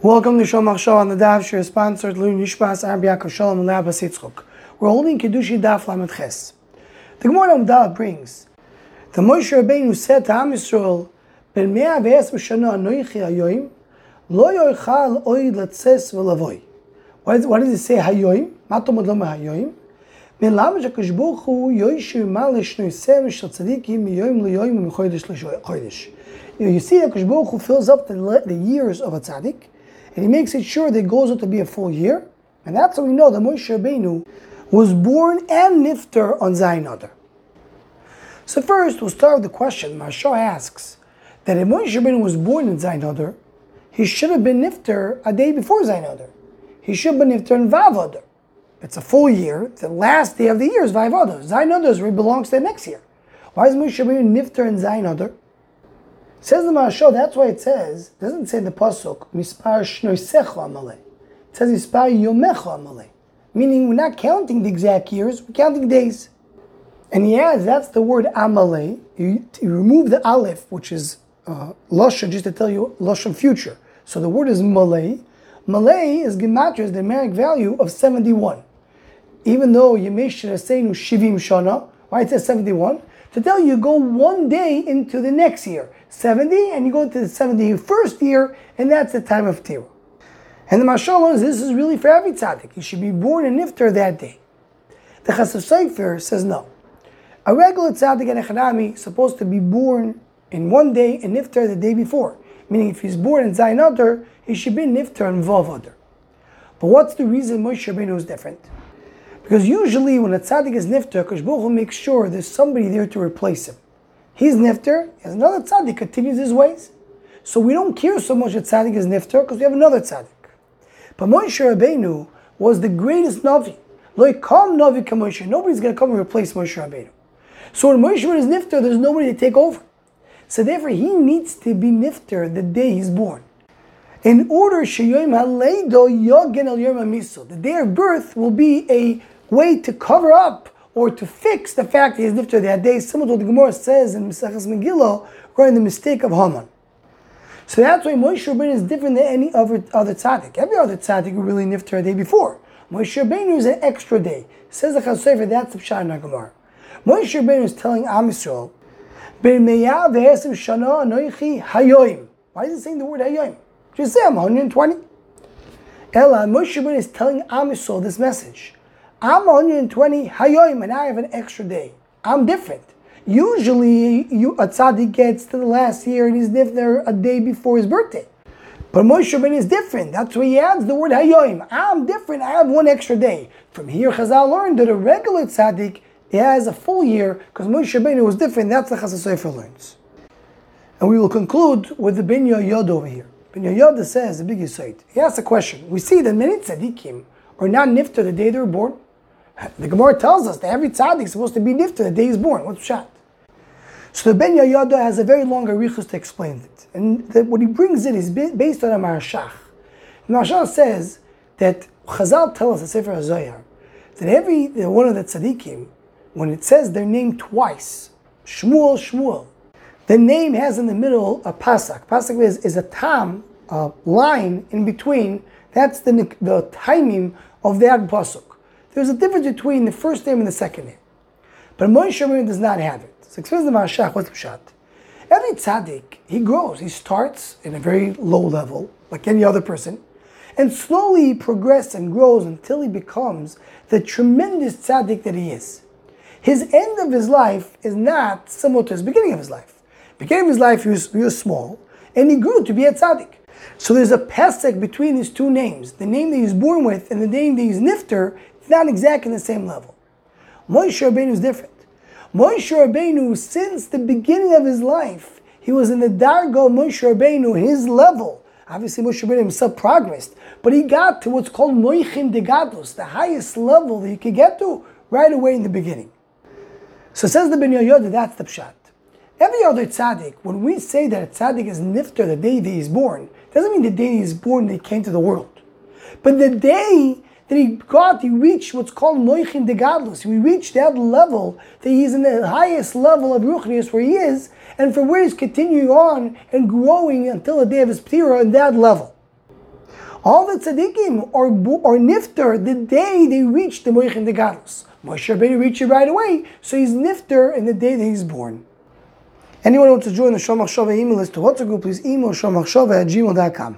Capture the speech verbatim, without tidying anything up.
Welcome to Shomar Shoa on the Daf Shir, sponsored by Nishbas, Rabbi Yaakov Sholom Leabasitzchuk. We're holding Kiddushi Daf Lamed Ches. The Gemara brings the Moshe Rabbeinu said to Am Yisrael, "Ben one hundred ten shana anoichi hayoim, lo yochal oid latzes v'lavoy." Why does it say hayoim? Matomad lo mehayoim. Min lama shakadosh baruch hu yoishu mal leshnoi sem shel tzadikim miyoim leyoim u'michodesh lechodesh. You see, the Kadosh Baruch Hu fills up the, the years of a tzaddik, and he makes it sure that it goes up to be a full year. And that's how we know that Moshe Rabbeinu was born and nifter on Zayin Adar. So first, we'll start with the question. Mashal asks that if Moshe Rabbeinu was born in Zayin Adar, he should have been nifter a day before Zayin Adar. He should have been nifter in Vav Adar. It's a full year. The last day of the year is Vav Adar. Zayin Adar is where he belongs to the next year. Why is Moshe Rabbeinu nifter in Zayin Adar? Says the Mashal, that's why it says, it doesn't say in the Pasach, Mispar Shnoisecho Amalei. It says Mispar Yomecho Amalei. Meaning we're not counting the exact years, we're counting days. And he adds, that's the word Amalei. You, you remove the Aleph, which is uh, Lashon, just to tell you Lashon future. So the word is Malei. Malei is Gematria, is the numeric value of seventy-one. Even though Yemei Shiraseinu Shivim Shana, why it says seventy-one? To tell you, you go one day into the next year, seventy, and you go into the seventy-first year, and that's the time of Pterah. And the Mashal learns this is really for every tzaddik. You should be born in nifter that day. The Chasam Sofer says no. A regular tzaddik and echanami is supposed to be born in one day and nifter the day before. Meaning, if he's born in Zayin Adar, he should be nifter in Vav Adar. But what's the reason Moshe Rabbeinu is different? Because usually when a tzaddik is nifter, Kadosh Baruch Hu makes sure there's somebody there to replace him. He's nifter, as another tzaddik continues his ways. So we don't care so much that tzaddik is nifter because we have another tzaddik. But Moshe Rabbeinu was the greatest Navi. Like, come Navi, come Moshe. Nobody's going to come and replace Moshe Rabbeinu. So when Moshe Rabbeinu is nifter, there's nobody to take over. So therefore, he needs to be nifter the day he's born. In order, the day of birth will be a way to cover up or to fix the fact that he is nifter that day, similar to what the Gemara says in Masechus Megillah regarding the mistake of Haman. So that's why Moshe Rabbeinu is different than any other, other tzaddik. Every other tzaddik will really nifter a day before. Moshe Rabbeinu is an extra day. Says the Chasam Sofer, that's the pshat in our Gemara. Moshe Rabbeinu is telling Am Yisrael, Ben one hundred ten shana anoichi hayoim. Why is it saying the word hayoim? Just say I'm one hundred twenty. Ella, Moshe Rabbeinu is telling Am Yisrael this message. I'm one hundred twenty hayoim, and I have an extra day. I'm different. Usually, you, a tzaddik gets to the last year and he's nifter a day before his birthday. But Moshe Rabbeinu is different. That's why he adds the word hayoim. I'm different. I have one extra day. From here, Chazal learned that a regular tzaddik has a full year because Moshe Rabbeinu was different. That's what Chasam Sofer learns. And we will conclude with the Ben Yehoyada over here. Ben Yehoyada says the big yesod. He asks a question. We see that many tzaddikim are not nifter the day they were born. The Gemara tells us that every tzaddik is supposed to be nifter the day he's born. What's pshat? So the Ben Yehoyada has a very long arichus to explain it. And the, what he brings in is based on a Marashach. The Marashach says that Chazal tells us in Sefer HaZoyah that every one of the tzaddikim, when it says their name twice, Shmuel, Shmuel, the name has in the middle a Pasach. Pasach is, is a tam, a line in between. That's the, the timing of that pasuk. There's a difference between the first name and the second name. But Moshe Rabbeinu does not have it. So explains the Marashach, what's pshat? Every tzaddik, he grows. He starts in a very low level, like any other person, and slowly he progresses and grows until he becomes the tremendous tzaddik that he is. His end of his life is not similar to his beginning of his life. Beginning of his life, he was, he was small, and he grew to be a tzaddik. So there's a pasuk between his two names. The name that he's born with and the name that he's nifter, not exactly the same level. Moshe Rabbeinu is different. Moshe Rabbeinu, since the beginning of his life, he was in the Dargo Moshe Rabbeinu, his level. Obviously, Moshe Rabbeinu himself progressed, but he got to what's called Moichin Degadus, the highest level that you could get to right away in the beginning. So says the Ben Yehoyada, that's the pshat. Every other tzaddik, when we say that a tzaddik is nifter the day that he's born, doesn't mean the day he is born they came to the world. But the day that he got, he reached what's called Moichin Degadus. He reached that level that he's in the highest level of Ruchnius where he is, and from where he's continuing on and growing until the day of his Pterah in that level. all the tzaddikim or or nifter the day they reach the Moichin Degadus. Moshe Rabbeinu reached it right away, so he's nifter in the day that he's born. Anyone who wants to join the Shomar Shoa email list to WhatsApp group, please email shomar shoa at gmail dot com.